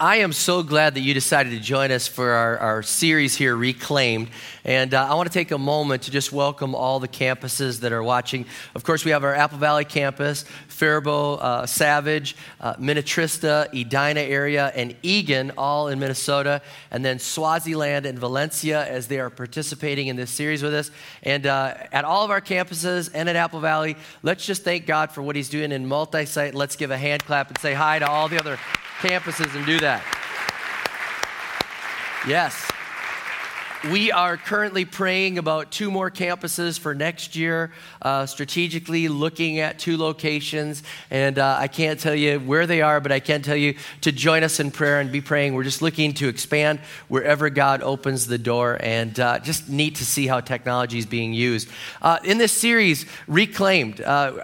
I am so glad that you decided to join us for our series here, Reclaimed. And I want to take a moment to just welcome all the campuses that are watching. Of course, we have our Apple Valley campus, Faribault, Savage, Minnetrista, Edina area, and Eagan, all in Minnesota. And then Swaziland and Valencia as they are participating in this series with us. And at all of our campuses and at Apple Valley, let's just thank God for what he's doing in multi-site. Let's give a hand clap and say hi to all the other campuses and do that. Yes. We are currently praying about 2 more campuses for next year, strategically looking at 2 locations, and I can't tell you where they are, but I can tell you to join us in prayer and be praying. We're just looking to expand wherever God opens the door, and just neat to see how technology is being used. In this series, Reclaimed,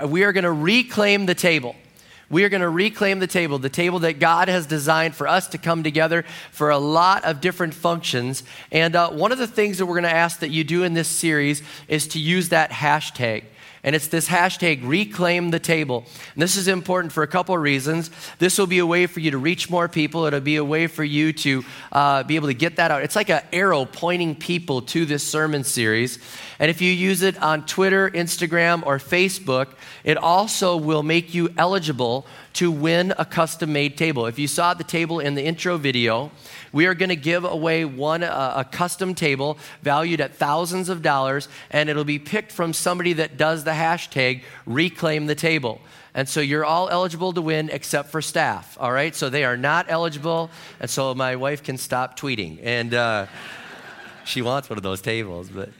we are going to reclaim the table. We are going to reclaim the table that God has designed for us to come together for a lot of different functions. And one of the things that we're going to ask that you do in this series is to use that hashtag. And it's this hashtag, reclaim the table. And this is important for a couple of reasons. This will be a way for you to reach more people. It'll be a way for you to be able to get that out. It's like an arrow pointing people to this sermon series. And if you use it on Twitter, Instagram, or Facebook, it also will make you eligible to win a custom-made table. If you saw the table in the intro video, we are going to give away a custom table valued at thousands of dollars, and it'll be picked from somebody that does the hashtag reclaim the table. And so you're all eligible to win except for staff, all right? So they are not eligible, and so my wife can stop tweeting. And she wants one of those tables, but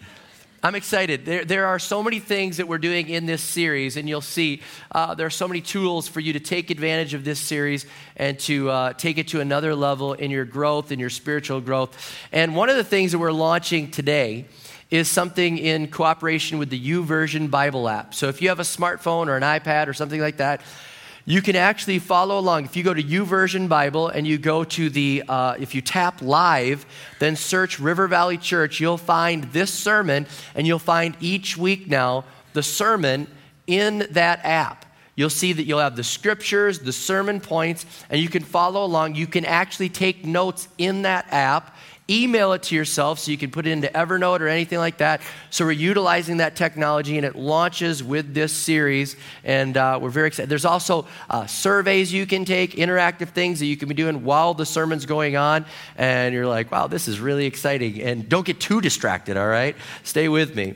I'm excited. There are so many things that we're doing in this series, and you'll see there are so many tools for you to take advantage of this series and to take it to another level in your growth, in your spiritual growth. And one of the things that we're launching today is something in cooperation with the YouVersion Bible app. So if you have a smartphone or an iPad or something like that, you can actually follow along. If you go to YouVersion Bible and you go to if you tap live, then search River Valley Church, you'll find this sermon, and you'll find each week now the sermon in that app. You'll see that you'll have the scriptures, the sermon points, and you can follow along. You can actually take notes in that app, email it to yourself so you can put it into Evernote or anything like that. So we're utilizing that technology, and it launches with this series, and we're very excited. There's also surveys you can take, interactive things that you can be doing while the sermon's going on, and you're like, wow, this is really exciting. And don't get too distracted, all right? Stay with me.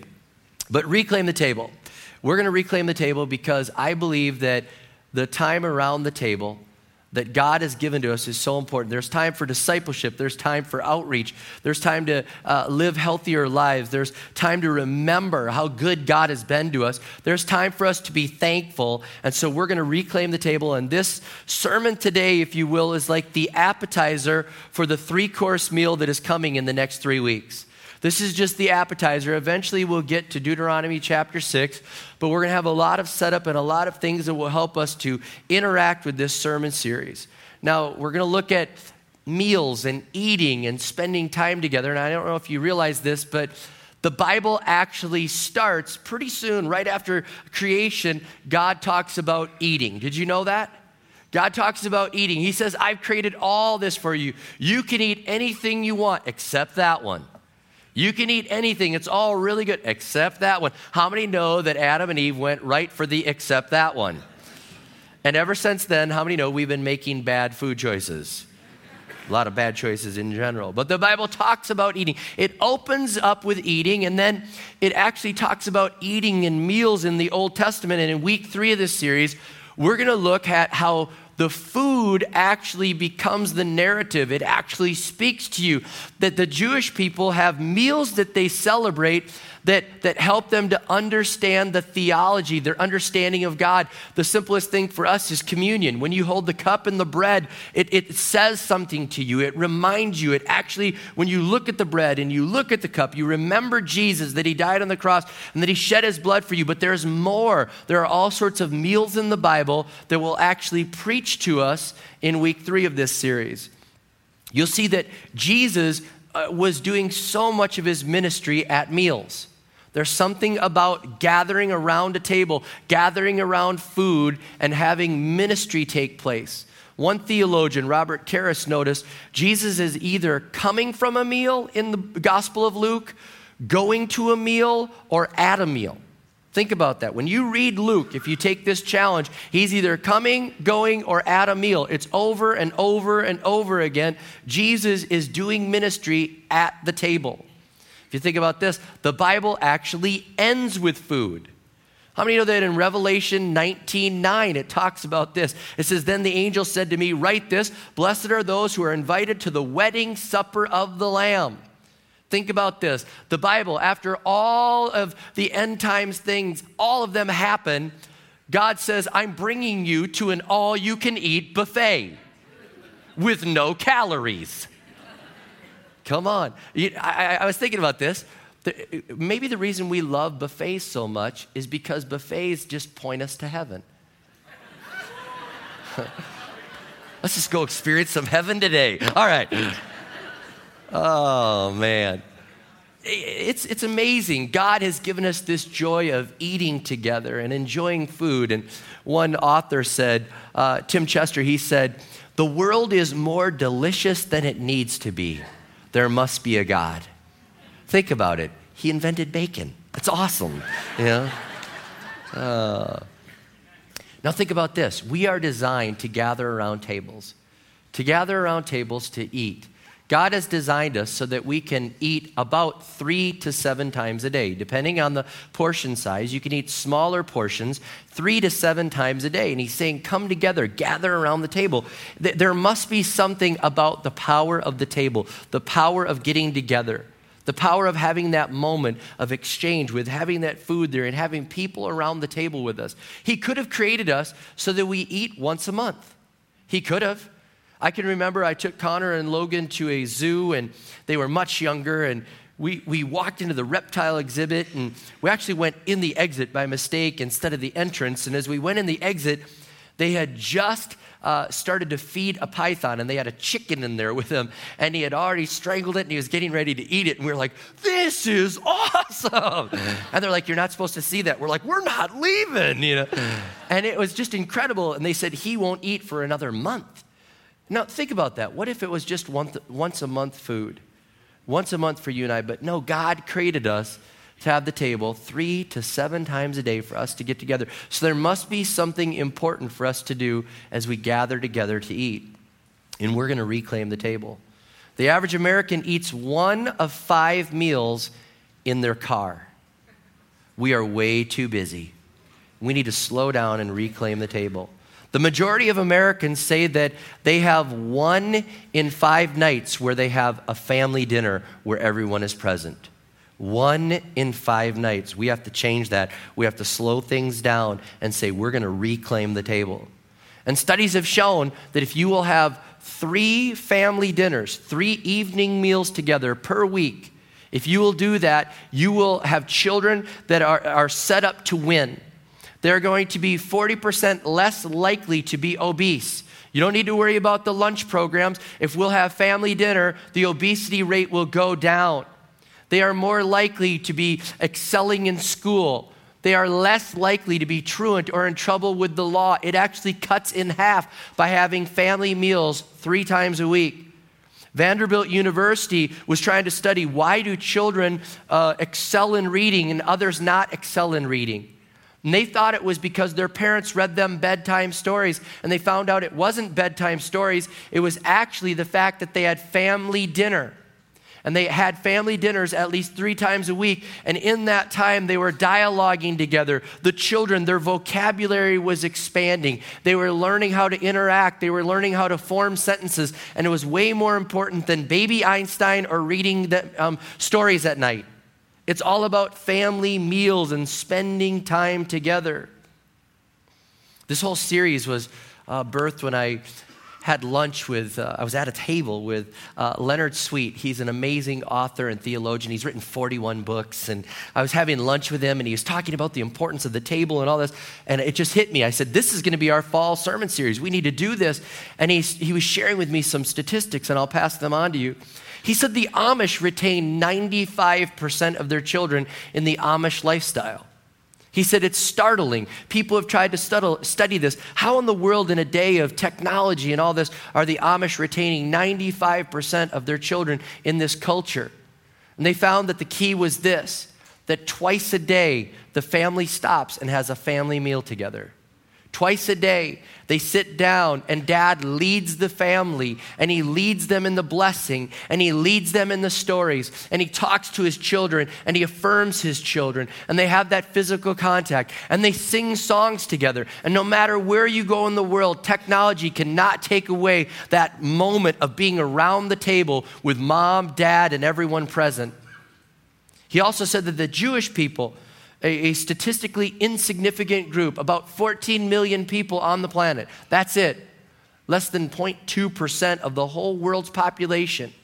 But reclaim the table. We're going to reclaim the table because I believe that the time around the table that God has given to us is so important. There's time for discipleship. There's time for outreach. There's time to live healthier lives. There's time to remember how good God has been to us. There's time for us to be thankful. And so we're going to reclaim the table. And this sermon today, if you will, is like the appetizer for the 3-course meal that is coming in the next 3 weeks. This is just the appetizer. Eventually, we'll get to Deuteronomy chapter 6, but we're going to have a lot of setup and a lot of things that will help us to interact with this sermon series. Now, we're going to look at meals and eating and spending time together, and I don't know if you realize this, but the Bible actually starts pretty soon, right after creation, God talks about eating. Did you know that? God talks about eating. He says, I've created all this for you. You can eat anything you want except that one. You can eat anything. It's all really good except that one. How many know that Adam and Eve went right for the except that one? And ever since then, how many know we've been making bad food choices? A lot of bad choices in general. But the Bible talks about eating. It opens up with eating, and then it actually talks about eating and meals in the Old Testament. And in week 3 of this series, we're going to look at how the food actually becomes the narrative. It actually speaks to you that the Jewish people have meals that they celebrate that help them to understand the theology, their understanding of God. The simplest thing for us is communion. When you hold the cup and the bread, it says something to you. It reminds you. It actually, when you look at the bread and you look at the cup, you remember Jesus, that he died on the cross and that he shed his blood for you. But there's more. There are all sorts of meals in the Bible that will actually preach to us in week 3 of this series. You'll see that Jesus was doing so much of his ministry at meals. There's something about gathering around a table, gathering around food, and having ministry take place. One theologian, Robert Karris, noticed Jesus is either coming from a meal in the Gospel of Luke, going to a meal, or at a meal. Think about that. When you read Luke, if you take this challenge, he's either coming, going, or at a meal. It's over and over and over again. Jesus is doing ministry at the table. If you think about this, the Bible actually ends with food. How many know that in Revelation 19:9, it talks about this? It says, then the angel said to me, write this, blessed are those who are invited to the wedding supper of the Lamb. Think about this. The Bible, after all of the end times things, all of them happen, God says, I'm bringing you to an all-you-can-eat buffet with no calories. Come on. I was thinking about this. Maybe the reason we love buffets so much is because buffets just point us to heaven. Let's just go experience some heaven today. All right. Oh, man. It's amazing. God has given us this joy of eating together and enjoying food. And one author said, Tim Chester, he said, the world is more delicious than it needs to be. There must be a God. Think about it. He invented bacon. That's awesome. You know? Now think about this. We are designed to gather around tables, to eat. God has designed us so that we can eat about 3 to 7 times a day. Depending on the portion size, you can eat smaller portions 3 to 7 times a day. And he's saying, come together, gather around the table. There must be something about the power of the table, the power of getting together, the power of having that moment of exchange with having that food there and having people around the table with us. He could have created us so that we eat once a month. He could have. I can remember I took Connor and Logan to a zoo, and they were much younger, and we walked into the reptile exhibit, and we actually went in the exit by mistake instead of the entrance, and as we went in the exit, they had just started to feed a python, and they had a chicken in there with him, and he had already strangled it, and he was getting ready to eat it, and we were like, this is awesome! And they're like, you're not supposed to see that. We're like, we're not leaving, you know? And it was just incredible, and they said, he won't eat for another month. Now, think about that. What if it was just once a month food? Once a month for you and I. But no, God created us to have the table 3 to 7 times a day for us to get together. So there must be something important for us to do as we gather together to eat. And we're going to reclaim the table. The average American eats 1 of 5 meals in their car. We are way too busy. We need to slow down and reclaim the table. The majority of Americans say that they have 1 in 5 nights where they have a family dinner where everyone is present. 1 in 5 nights. We have to change that. We have to slow things down and say, we're going to reclaim the table. And studies have shown that if you will have 3 family dinners, 3 evening meals together per week, if you will do that, you will have children that are set up to win. They're going to be 40% less likely to be obese. You don't need to worry about the lunch programs. If we'll have family dinner, the obesity rate will go down. They are more likely to be excelling in school. They are less likely to be truant or in trouble with the law. It actually cuts in half by having family meals 3 times a week. Vanderbilt University was trying to study why do children excel in reading and others not excel in reading. And they thought it was because their parents read them bedtime stories, and they found out it wasn't bedtime stories. It was actually the fact that they had family dinner. And they had family dinners at least 3 times a week. And in that time, they were dialoguing together. The children, their vocabulary was expanding. They were learning how to interact. They were learning how to form sentences. And it was way more important than Baby Einstein or reading the, stories at night. It's all about family meals and spending time together. This whole series was birthed when I had lunch with, I was at a table with Leonard Sweet. He's an amazing author and theologian. He's written 41 books. And I was having lunch with him, and he was talking about the importance of the table and all this. And it just hit me. I said, this is going to be our fall sermon series. We need to do this. And he was sharing with me some statistics, and I'll pass them on to you. He said the Amish retain 95% of their children in the Amish lifestyle. He said, it's startling. People have tried to study this. How in the world in a day of technology and all this are the Amish retaining 95% of their children in this culture? And they found that the key was this, that twice a day the family stops and has a family meal together. Twice a day, they sit down and dad leads the family and he leads them in the blessing and he leads them in the stories and he talks to his children and he affirms his children and they have that physical contact and they sing songs together. And no matter where you go in the world, technology cannot take away that moment of being around the table with mom, dad, and everyone present. He also said that the Jewish people, a statistically insignificant group, about 14 million people on the planet. That's it. Less than 0.2% of the whole world's population.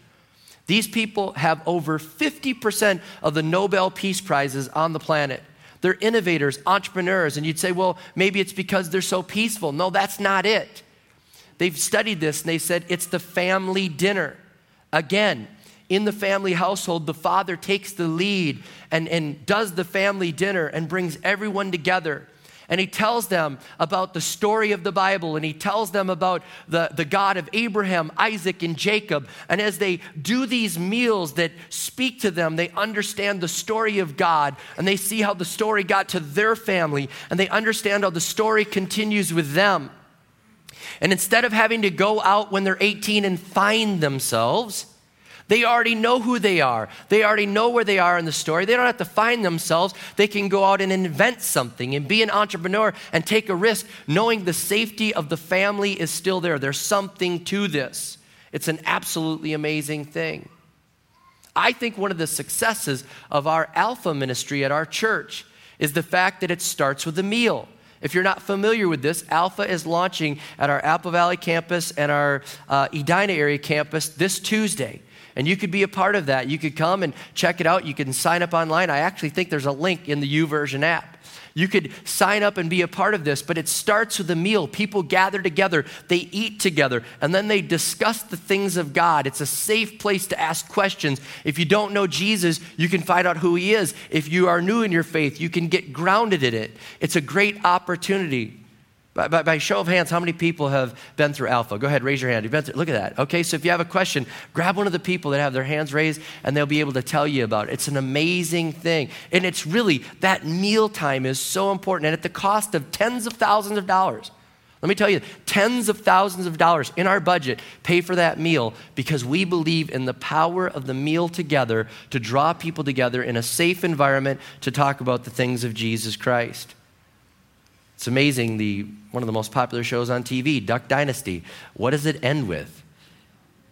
These people have over 50% of the Nobel Peace Prizes on the planet. They're innovators, entrepreneurs, and you'd say, well, maybe it's because they're so peaceful. No, that's not it. They've studied this, and they said it's the family dinner. Again, in the family household, the father takes the lead and does the family dinner and brings everyone together. And he tells them about the story of the Bible, and he tells them about the God of Abraham, Isaac, and Jacob. And as they do these meals that speak to them, they understand the story of God, and they see how the story got to their family, and they understand how the story continues with them. And instead of having to go out when they're 18 and find themselves, they already know who they are. They already know where they are in the story. They don't have to find themselves. They can go out and invent something and be an entrepreneur and take a risk, knowing the safety of the family is still there. There's something to this. It's an absolutely amazing thing. I think one of the successes of our Alpha ministry at our church is the fact that it starts with a meal. If you're not familiar with this, Alpha is launching at our Apple Valley campus and our Edina area campus this Tuesday. And you could be a part of that. You could come and check it out. You can sign up online. I actually think there's a link in the YouVersion app. You could sign up and be a part of this, but it starts with a meal. People gather together, they eat together, and then they discuss the things of God. It's a safe place to ask questions. If you don't know Jesus, you can find out who he is. If you are new in your faith, you can get grounded in it. It's a great opportunity. By show of hands, how many people have been through Alpha? Go ahead, raise your hand. You've been through, look at that. Okay, so if you have a question, grab one of the people that have their hands raised, and they'll be able to tell you about it. It's an amazing thing. And it's really, that mealtime is so important, and at the cost of tens of thousands of dollars. Let me tell you, tens of thousands of dollars in our budget pay for that meal because we believe in the power of the meal together to draw people together in a safe environment to talk about the things of Jesus Christ. It's amazing, one of the most popular shows on TV, Duck Dynasty. What does it end with?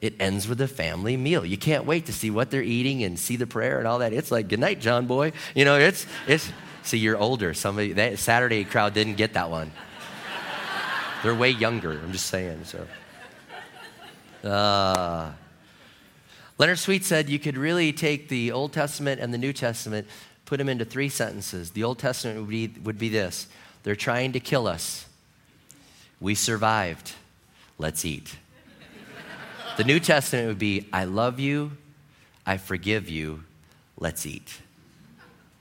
It ends with a family meal. You can't wait to see what they're eating and see the prayer and all that. It's like, good night, John boy. You know, it's. See, you're older. Somebody, that Saturday crowd didn't get that one. They're way younger, I'm just saying. So, Leonard Sweet said you could really take the Old Testament and the New Testament, put them into 3 sentences. The Old Testament would be this. They're trying to kill us. We survived. Let's eat. The New Testament would be, I love you. I forgive you. Let's eat.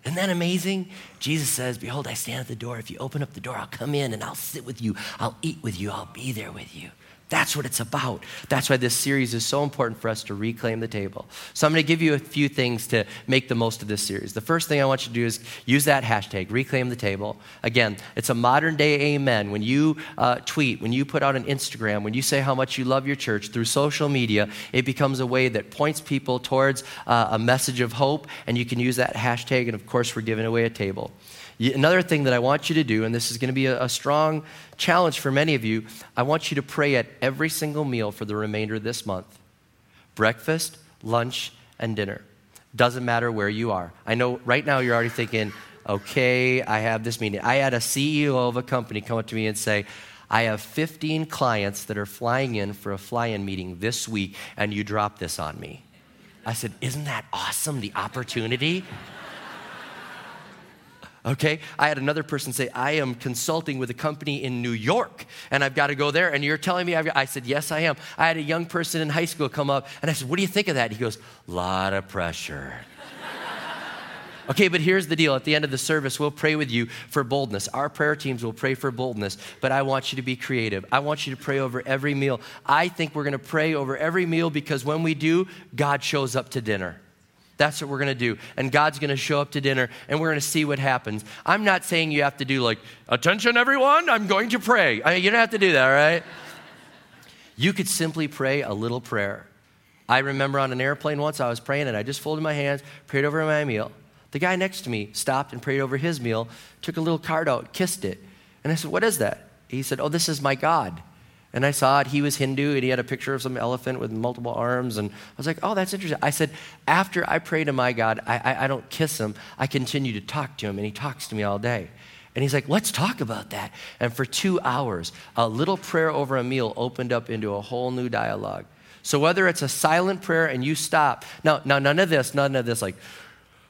Isn't that amazing? Jesus says, behold, I stand at the door. If you open up the door, I'll come in and I'll sit with you. I'll eat with you. I'll be there with you. That's what it's about. That's why this series is so important for us to reclaim the table. So I'm going to give you a few things to make the most of this series. The first thing I want you to do is use that hashtag, reclaim the table. Again, it's a modern day amen. When you tweet, when you put out an Instagram, when you say how much you love your church through social media, it becomes a way that points people towards a message of hope, and you can use that hashtag, and of course, we're giving away a table. Another thing that I want you to do, and this is going to be a strong challenge for many of you, I want you to pray at every single meal for the remainder of this month. Breakfast, lunch, and dinner. Doesn't matter where you are. I know right now you're already thinking, okay, I have this meeting. I had a CEO of a company come up to me and say, I have 15 clients that are flying in for a fly-in meeting this week, and you dropped this on me. I said, isn't that awesome, the opportunity? Okay, I had another person say, I am consulting with a company in New York, and I've got to go there, and you're telling me, I said, yes, I am. I had a young person in high school come up, and I said, what do you think of that? He goes, lot of pressure. Okay, but here's the deal. At the end of the service, we'll pray with you for boldness. Our prayer teams will pray for boldness, but I want you to be creative. I want you to pray over every meal. I think we're going to pray over every meal because when we do, God shows up to dinner. That's what we're going to do. And God's going to show up to dinner, and we're going to see what happens. I'm not saying you have to do like, attention, everyone, I'm going to pray. I mean, you don't have to do that, all right? You could simply pray a little prayer. I remember on an airplane once I was praying, and I just folded my hands, prayed over my meal. The guy next to me stopped and prayed over his meal, took a little card out, kissed it. And I said, what is that? He said, oh, this is my God. And I saw it. He was Hindu, and he had a picture of some elephant with multiple arms. And I was like, oh, that's interesting. I said, after I pray to my God, I don't kiss him. I continue to talk to him, and he talks to me all day. And he's like, let's talk about that. And for 2 hours, a little prayer over a meal opened up into a whole new dialogue. So whether it's a silent prayer and you stop. Now, none of this, like,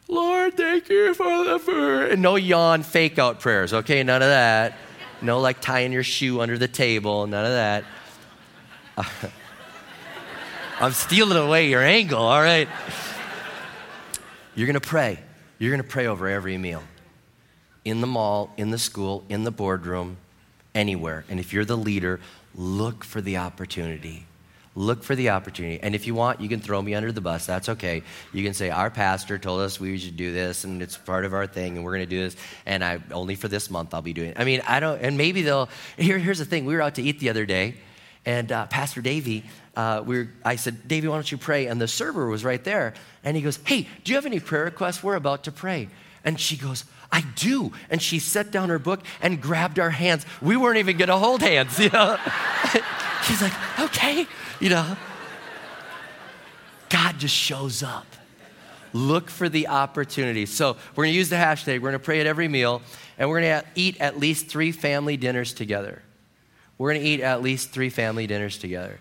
Lord, thank you for the food. And no yawn, fake out prayers, okay? None of that. No, like tying your shoe under the table, none of that. I'm stealing away your angle, all right? You're going to pray. You're going to pray over every meal. In the mall, in the school, in the boardroom, anywhere. And if you're the leader, look for the opportunity. Look for the opportunity. And if you want, you can throw me under the bus. That's okay. You can say, our pastor told us we should do this, and it's part of our thing, and we're going to do this, and only for this month I'll be doing it. I mean, I don't, and maybe they'll, here's the thing. We were out to eat the other day, and Pastor Davey, I said, Davey, why don't you pray? And the server was right there, and he goes, hey, do you have any prayer requests? We're about to pray. And she goes, I do. And she set down her book and grabbed our hands. We weren't even going to hold hands, you know. She's like, okay, you know. God just shows up. Look for the opportunity. So we're going to use the hashtag. We're going to pray at every meal. And we're going to eat at least 3 family dinners together. We're going to eat at least 3 family dinners together.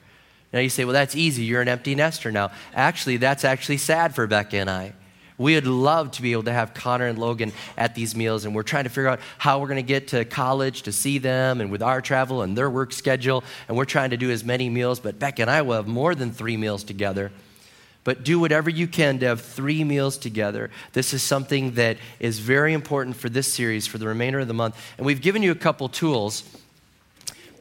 Now you say, well, that's easy. You're an empty nester now. Actually, that's actually sad for Becca and I. We would love to be able to have Connor and Logan at these meals, and we're trying to figure out how we're going to get to college to see them, and with our travel and their work schedule, and we're trying to do as many meals, but Beck and I will have more than 3 meals together. But do whatever you can to have 3 meals together. This is something that is very important for this series for the remainder of the month, and we've given you a couple tools.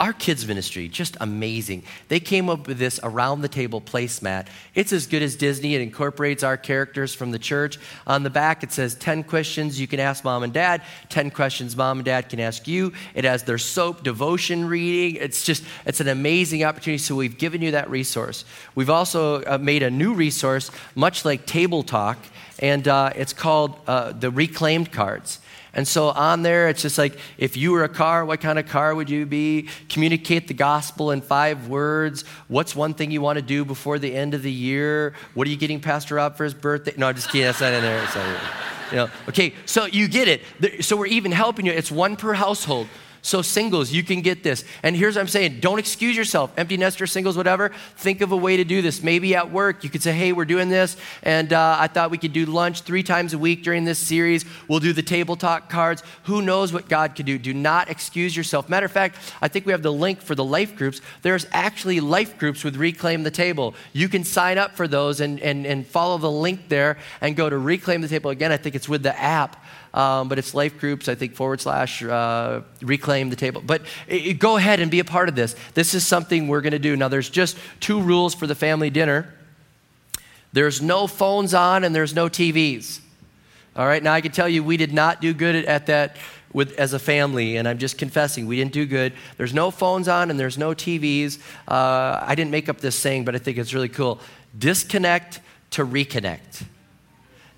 Our kids' ministry, just amazing. They came up with this around-the-table placemat. It's as good as Disney. It incorporates our characters from the church. On the back, it says 10 questions you can ask mom and dad, 10 questions mom and dad can ask you. It has their soap devotion reading. It's an amazing opportunity, so we've given you that resource. We've also made a new resource, much like Table Talk, and it's called the Reclaimed Cards. And so on there, it's just like, if you were a car, what kind of car would you be? Communicate the gospel in 5 words. What's one thing you want to do before the end of the year? What are you getting Pastor Rob for his birthday? No, I'm just kidding. That's not in there. It's not in there. You know, okay, so you get it. So we're even helping you. It's 1 per household. So singles, you can get this. And here's what I'm saying. Don't excuse yourself. Empty nester, singles, whatever. Think of a way to do this. Maybe at work, you could say, hey, we're doing this. And I thought we could do lunch 3 times a week during this series. We'll do the table talk cards. Who knows what God could do? Do not excuse yourself. Matter of fact, I think we have the link for the life groups. There's actually life groups with Reclaim the Table. You can sign up for those and follow the link there and go to Reclaim the Table. Again, I think it's with the app. But it's life groups, I think, / Reclaim the Table. But go ahead and be a part of this. This is something we're going to do. Now, there's just 2 rules for the family dinner. There's no phones on and there's no TVs. All right, now I can tell you we did not do good at that as a family, and I'm just confessing, we didn't do good. There's no phones on and there's no TVs. I didn't make up this saying, but I think it's really cool. Disconnect to reconnect.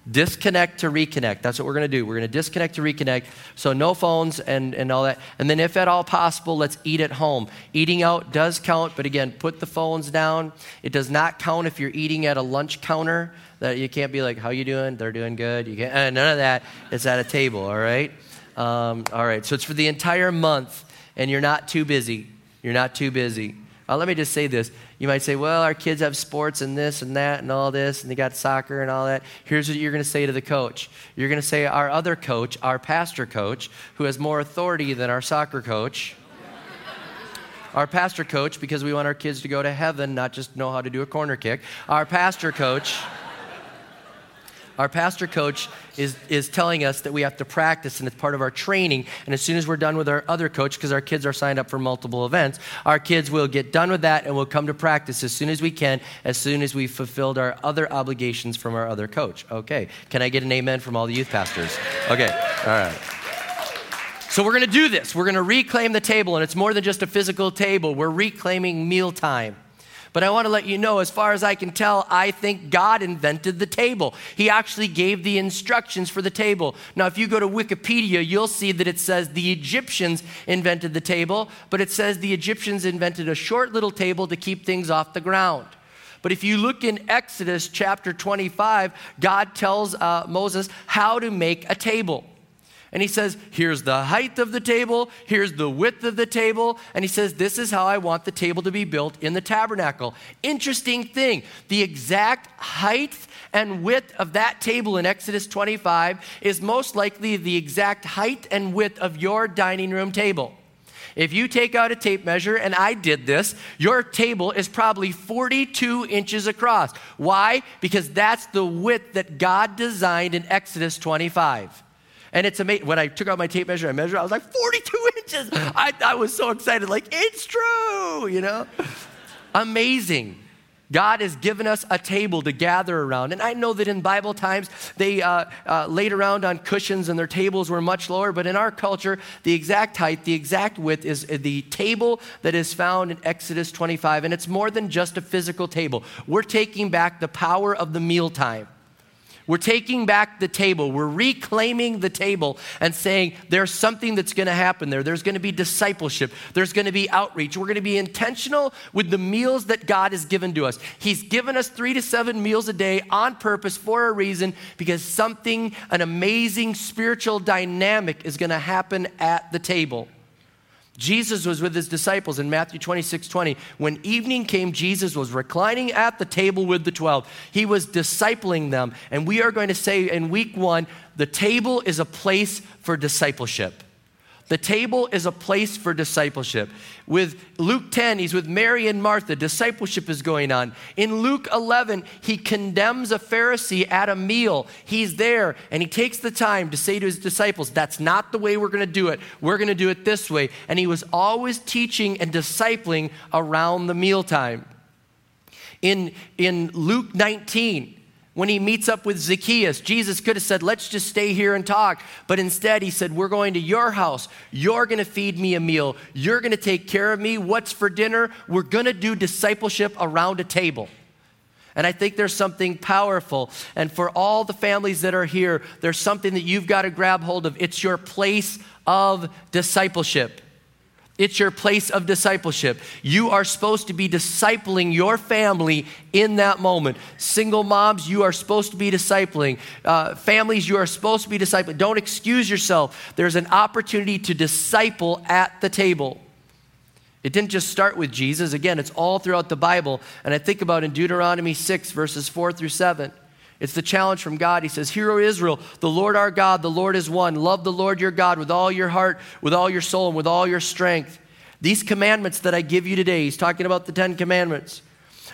Disconnect to reconnect. That's what we're going to do. We're going to disconnect to reconnect. So no phones and all that. And then if at all possible, let's eat at home. Eating out does count, but again, put the phones down. It does not count if you're eating at a lunch counter. That you can't be like, how you doing? They're doing good. You can't. None of that. It's at a table, all right? All right. So it's for the entire month, and you're not too busy. You're not too busy. Let me just say this. You might say, well, our kids have sports and this and that and all this, and they got soccer and all that. Here's what you're going to say to the coach. You're going to say, our other coach, our pastor coach, who has more authority than our soccer coach, our pastor coach, because we want our kids to go to heaven, not just know how to do a corner kick, our pastor coach, our pastor coach is telling us that we have to practice, and it's part of our training. And as soon as we're done with our other coach, because our kids are signed up for multiple events, our kids will get done with that and will come to practice as soon as we can, as soon as we've fulfilled our other obligations from our other coach. Okay. Can I get an amen from all the youth pastors? Okay. All right. So we're going to do this. We're going to reclaim the table, and it's more than just a physical table. We're reclaiming mealtime. But I want to let you know, as far as I can tell, I think God invented the table. He actually gave the instructions for the table. Now, if you go to Wikipedia, you'll see that it says the Egyptians invented the table, but it says the Egyptians invented a short little table to keep things off the ground. But if you look in Exodus chapter 25, God tells Moses how to make a table. And he says, here's the height of the table, here's the width of the table, and he says, this is how I want the table to be built in the tabernacle. Interesting thing, the exact height and width of that table in Exodus 25 is most likely the exact height and width of your dining room table. If you take out a tape measure, and I did this, your table is probably 42 inches across. Why? Because that's the width that God designed in Exodus 25. And it's amazing. When I took out my tape measure, I measured, I was like, 42 inches. I was so excited, like, it's true, you know? Amazing. God has given us a table to gather around. And I know that in Bible times, they laid around on cushions and their tables were much lower. But in our culture, the exact height, the exact width is the table that is found in Exodus 25. And it's more than just a physical table. We're taking back the power of the mealtime. We're taking back the table. We're reclaiming the table and saying there's something that's going to happen there. There's going to be discipleship. There's going to be outreach. We're going to be intentional with the meals that God has given to us. He's given us 3 to 7 meals a day on purpose for a reason, because something, an amazing spiritual dynamic is going to happen at the table. Jesus was with his disciples in Matthew 26:20. When evening came, Jesus was reclining at the table with the 12. He was discipling them. And we are going to say in week 1, the table is a place for discipleship. The table is a place for discipleship. With Luke 10, he's with Mary and Martha. Discipleship is going on. In Luke 11, he condemns a Pharisee at a meal. He's there, and he takes the time to say to his disciples, that's not the way we're going to do it. We're going to do it this way. And he was always teaching and discipling around the mealtime. In Luke 19, when he meets up with Zacchaeus, Jesus could have said, let's just stay here and talk. But instead, he said, we're going to your house. You're going to feed me a meal. You're going to take care of me. What's for dinner? We're going to do discipleship around a table. And I think there's something powerful. And for all the families that are here, there's something that you've got to grab hold of. It's your place of discipleship. It's your place of discipleship. You are supposed to be discipling your family in that moment. Single moms, you are supposed to be discipling. Families, you are supposed to be discipling. Don't excuse yourself. There's an opportunity to disciple at the table. It didn't just start with Jesus. Again, it's all throughout the Bible. And I think about in Deuteronomy 6, verses 4 through 7. It's the challenge from God. He says, "Hear, O Israel, the Lord our God, the Lord is one. Love the Lord your God with all your heart, with all your soul, and with all your strength. These commandments that I give you today," he's talking about the Ten Commandments,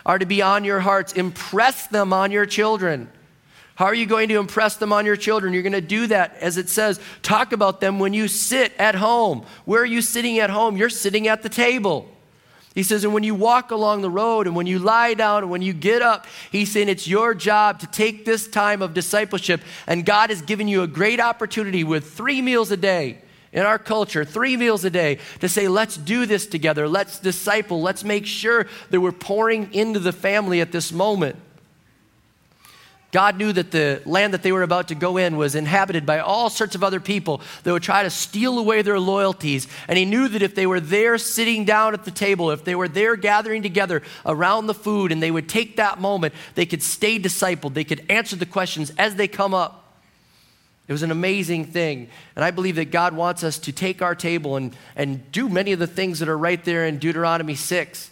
"are to be on your hearts. Impress them on your children." How are you going to impress them on your children? You're going to do that, as it says, talk about them when you sit at home. Where are you sitting at home? You're sitting at the table. He says, and when you walk along the road, and when you lie down, and when you get up, he's saying it's your job to take this time of discipleship. And God has given you a great opportunity with 3 meals a day in our culture, 3 meals a day, to say, let's do this together. Let's disciple. Let's make sure that we're pouring into the family at this moment. God knew that the land that they were about to go in was inhabited by all sorts of other people that would try to steal away their loyalties. And he knew that if they were there sitting down at the table, if they were there gathering together around the food, and they would take that moment, they could stay discipled. They could answer the questions as they come up. It was an amazing thing. And I believe that God wants us to take our table and do many of the things that are right there in Deuteronomy 6.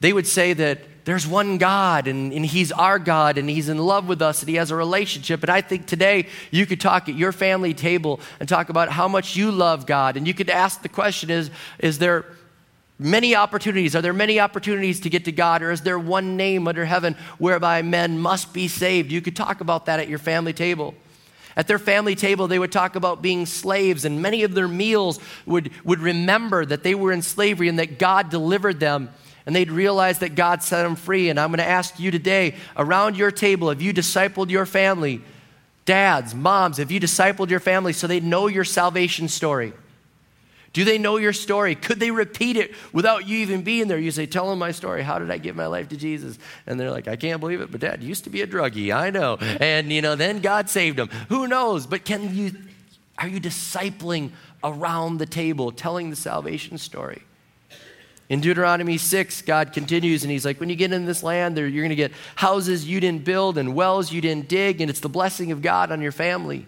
They would say that there's one God, and he's our God, and he's in love with us, and he has a relationship. And I think today you could talk at your family table and talk about how much you love God. And you could ask the question, is there many opportunities? Are there many opportunities to get to God? Or is there one name under heaven whereby men must be saved? You could talk about that at your family table. At their family table, they would talk about being slaves, and many of their meals would remember that they were in slavery and that God delivered them. And they'd realize that God set them free. And I'm going to ask you today, around your table, have you discipled your family? Dads, moms, have you discipled your family so they know your salvation story? Do they know your story? Could they repeat it without you even being there? You say, tell them my story. How did I give my life to Jesus? And they're like, I can't believe it, but Dad used to be a druggie. I know. And, then God saved him. Who knows? But are you discipling around the table, telling the salvation story? In Deuteronomy 6, God continues, and he's like, when you get in this land, you're going to get houses you didn't build and wells you didn't dig, and it's the blessing of God on your family.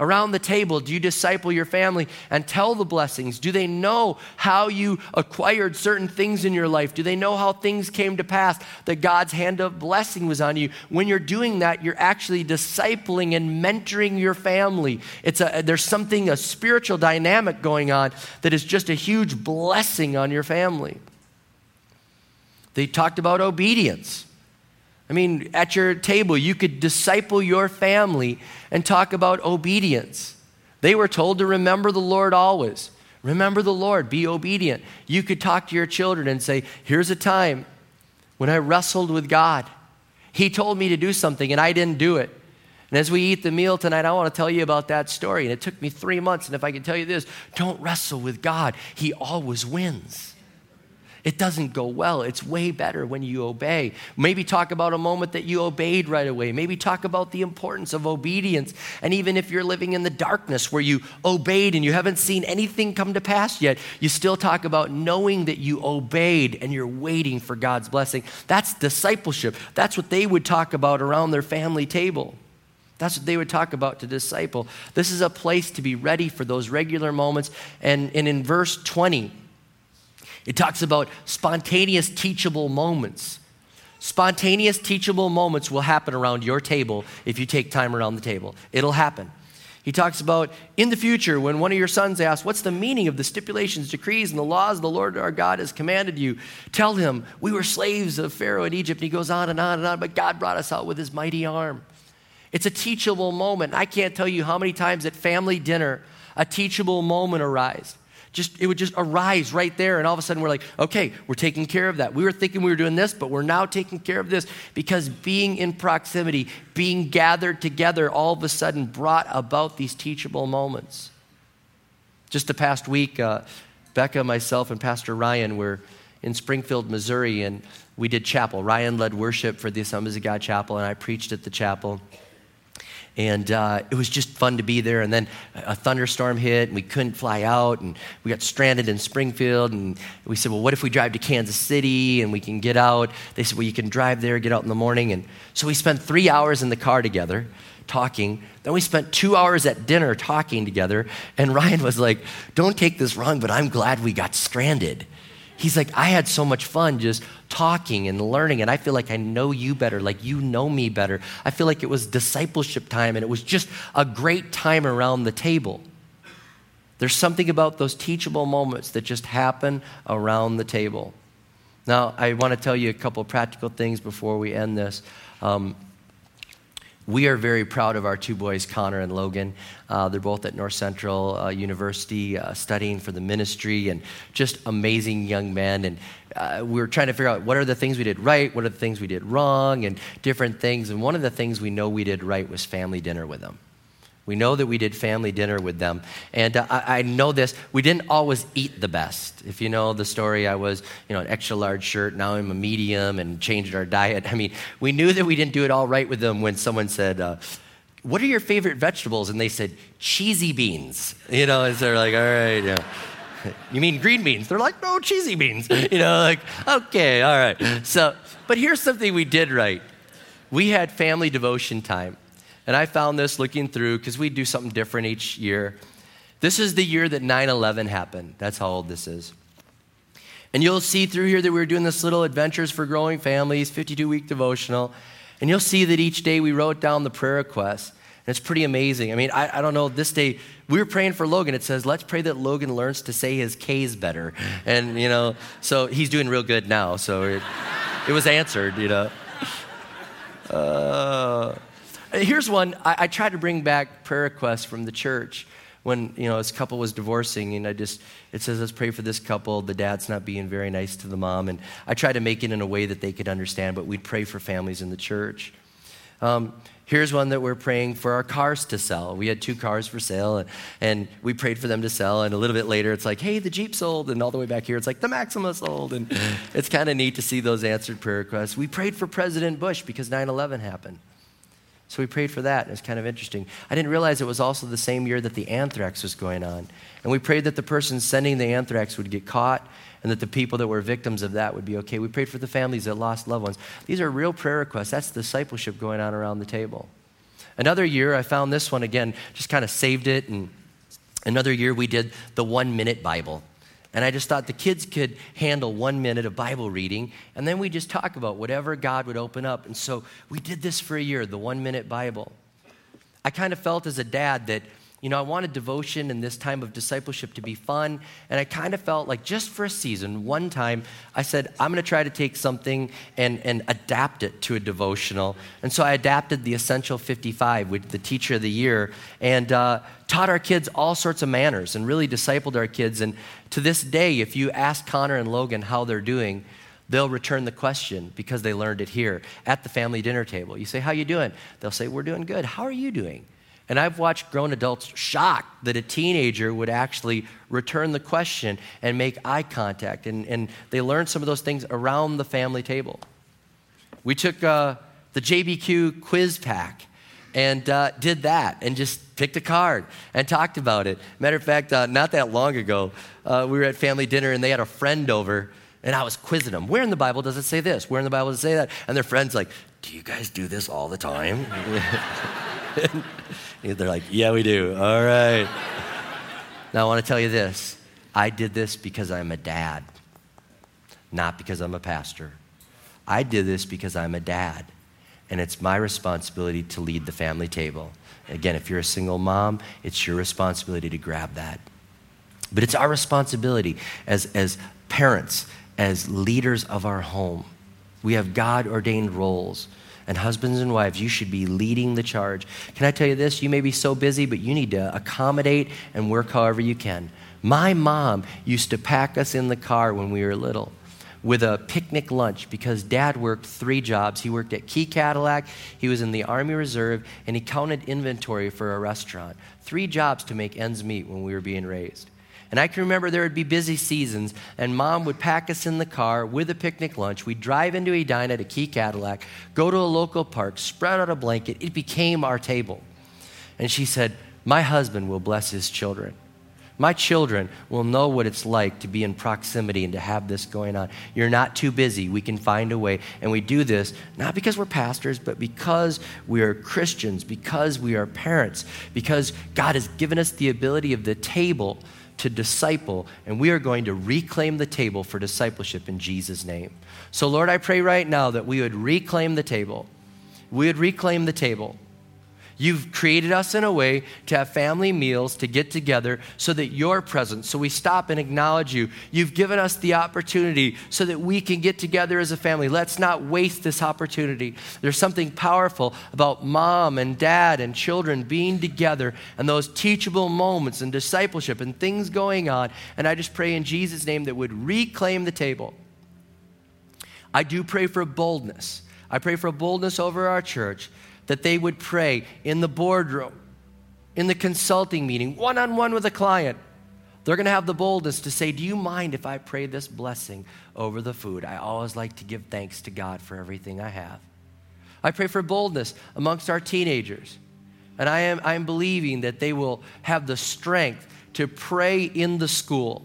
Around the table, do you disciple your family and tell the blessings? Do they know how you acquired certain things in your life? Do they know how things came to pass, that God's hand of blessing was on you? When you're doing that, you're actually discipling and mentoring your family. There's a spiritual dynamic going on that is just a huge blessing on your family. They talked about obedience. At your table, you could disciple your family and talk about obedience. They were told to remember the Lord always. Remember the Lord, be obedient. You could talk to your children and say, here's a time when I wrestled with God. He told me to do something and I didn't do it. And as we eat the meal tonight, I want to tell you about that story. And it took me 3 months. And if I can tell you this, don't wrestle with God. He always wins. It doesn't go well. It's way better when you obey. Maybe talk about a moment that you obeyed right away. Maybe talk about the importance of obedience. And even if you're living in the darkness where you obeyed and you haven't seen anything come to pass yet, you still talk about knowing that you obeyed and you're waiting for God's blessing. That's discipleship. That's what they would talk about around their family table. That's what they would talk about to disciple. This is a place to be ready for those regular moments. And in verse 20, it talks about spontaneous teachable moments. Spontaneous teachable moments will happen around your table if you take time around the table. It'll happen. He talks about in the future when one of your sons asks, what's the meaning of the stipulations, decrees, and the laws the Lord our God has commanded you? Tell him, we were slaves of Pharaoh in Egypt. And he goes on and on and on, but God brought us out with his mighty arm. It's a teachable moment. I can't tell you how many times at family dinner a teachable moment arises. It would just arise right there, and all of a sudden we're like, okay, we're taking care of that. We were thinking we were doing this, but we're now taking care of this, because being in proximity, being gathered together, all of a sudden brought about these teachable moments. Just the past week, Becca, myself, and Pastor Ryan were in Springfield, Missouri, and we did chapel. Ryan led worship for the Assemblies of God chapel, and I preached at the chapel. And it was just fun to be there. And then a thunderstorm hit, and we couldn't fly out, and we got stranded in Springfield. And we said, well, what if we drive to Kansas City and we can get out? They said, well, you can drive there, get out in the morning. And so we spent 3 hours in the car together talking. Then we spent 2 hours at dinner talking together. And Ryan was like, don't take this wrong, but I'm glad we got stranded. He's like, I had so much fun just talking and learning, and I feel like I know you better, like you know me better. I feel like it was discipleship time, and it was just a great time around the table. There's something about those teachable moments that just happen around the table. Now, I want to tell you a couple of practical things before we end this. We are very proud of our two boys, Connor and Logan. They're both at North Central University studying for the ministry, and just amazing young men. And we were trying to figure out what are the things we did right, what are the things we did wrong, and different things. And one of the things we know we did right was family dinner with them. We know that we did family dinner with them. And I know this, we didn't always eat the best. If you know the story, I was, an extra large shirt, now I'm a medium, and changed our diet. I mean, we knew that we didn't do it all right with them when someone said, what are your favorite vegetables? And they said, cheesy beans. And so they're like, all right, yeah. You mean green beans? They're like, no, cheesy beans. Like, okay, all right. So, but here's something we did right. We had family devotion time. And I found this looking through, because we do something different each year. This is the year that 9/11 happened. That's how old this is. And you'll see through here that we were doing this little Adventures for Growing Families, 52-week devotional. And you'll see that each day we wrote down the prayer requests. And it's pretty amazing. I mean, I don't know, this day, we were praying for Logan. It says, let's pray that Logan learns to say his K's better. And, so he's doing real good now. So it was answered, Here's one. I tried to bring back prayer requests from the church when, this couple was divorcing, and it says, let's pray for this couple. The dad's not being very nice to the mom, and I tried to make it in a way that they could understand, but we'd pray for families in the church. Here's one that we're praying for our cars to sell. We had 2 cars for sale, and we prayed for them to sell, and a little bit later, it's like, hey, the Jeep sold, and all the way back here, it's like, the Maxima sold, and it's kind of neat to see those answered prayer requests. We prayed for President Bush because 9/11 happened. So we prayed for that. It was kind of interesting. I didn't realize it was also the same year that the anthrax was going on. And we prayed that the person sending the anthrax would get caught, and that the people that were victims of that would be okay. We prayed for the families that lost loved ones. These are real prayer requests. That's discipleship going on around the table. Another year, I found this one again, just kind of saved it. And another year, we did the 1-minute Bible. And I just thought the kids could handle 1 minute of Bible reading, and then we just talk about whatever God would open up. And so we did this for a year, the 1-minute Bible. I kind of felt as a dad that, I wanted devotion and this time of discipleship to be fun. And I kind of felt like just for a season, one time, I said, I'm going to try to take something and adapt it to a devotional. And so I adapted the Essential 55 with the Teacher of the Year, and taught our kids all sorts of manners and really discipled our kids. And to this day, if you ask Connor and Logan how they're doing, they'll return the question because they learned it here at the family dinner table. You say, how you doing? They'll say, we're doing good. How are you doing? And I've watched grown adults shocked that a teenager would actually return the question and make eye contact. And they learn some of those things around the family table. We took the JBQ quiz pack and did that and just picked a card and talked about it. Matter of fact, not that long ago, we were at family dinner and they had a friend over, and I was quizzing them. Where in the Bible does it say this? Where in the Bible does it say that? And their friend's like, do you guys do this all the time? They're like, yeah, we do. All right. Now, I want to tell you this. I did this because I'm a dad, not because I'm a pastor. I did this because I'm a dad, and it's my responsibility to lead the family table. Again, if you're a single mom, it's your responsibility to grab that. But it's our responsibility as parents, as leaders of our home. We have God-ordained roles. And husbands and wives, you should be leading the charge. Can I tell you this? You may be so busy, but you need to accommodate and work however you can. My mom used to pack us in the car when we were little with a picnic lunch because Dad worked 3 jobs. He worked at Key Cadillac, he was in the Army Reserve, and he counted inventory for a restaurant. 3 jobs to make ends meet when we were being raised. And I can remember there would be busy seasons, and Mom would pack us in the car with a picnic lunch. We'd drive into Edina to Key Cadillac, go to a local park, spread out a blanket. It became our table. And she said, my husband will bless his children. My children will know what it's like to be in proximity and to have this going on. You're not too busy. We can find a way. And we do this not because we're pastors, but because we are Christians, because we are parents, because God has given us the ability of the table to disciple, and we are going to reclaim the table for discipleship in Jesus' name. So Lord, I pray right now that we would reclaim the table. We would reclaim the table. You've created us in a way to have family meals, to get together so that you're present, so we stop and acknowledge you. You've given us the opportunity so that we can get together as a family. Let's not waste this opportunity. There's something powerful about mom and dad and children being together and those teachable moments and discipleship and things going on. And I just pray in Jesus' name that would reclaim the table. I do pray for boldness. I pray for boldness over our church, that they would pray in the boardroom, in the consulting meeting, one-on-one with a client. They're gonna have the boldness to say, do you mind if I pray this blessing over the food? I always like to give thanks to God for everything I have. I pray for boldness amongst our teenagers. And I am believing that they will have the strength to pray in the school.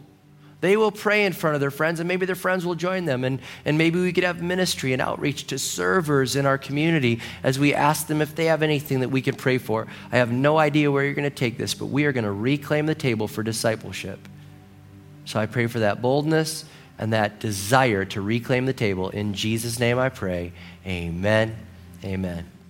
They will pray in front of their friends, and maybe their friends will join them, and maybe we could have ministry and outreach to servers in our community as we ask them if they have anything that we can pray for. I have no idea where you're going to take this, but we are going to reclaim the table for discipleship. So I pray for that boldness and that desire to reclaim the table. In Jesus' name I pray, amen, amen.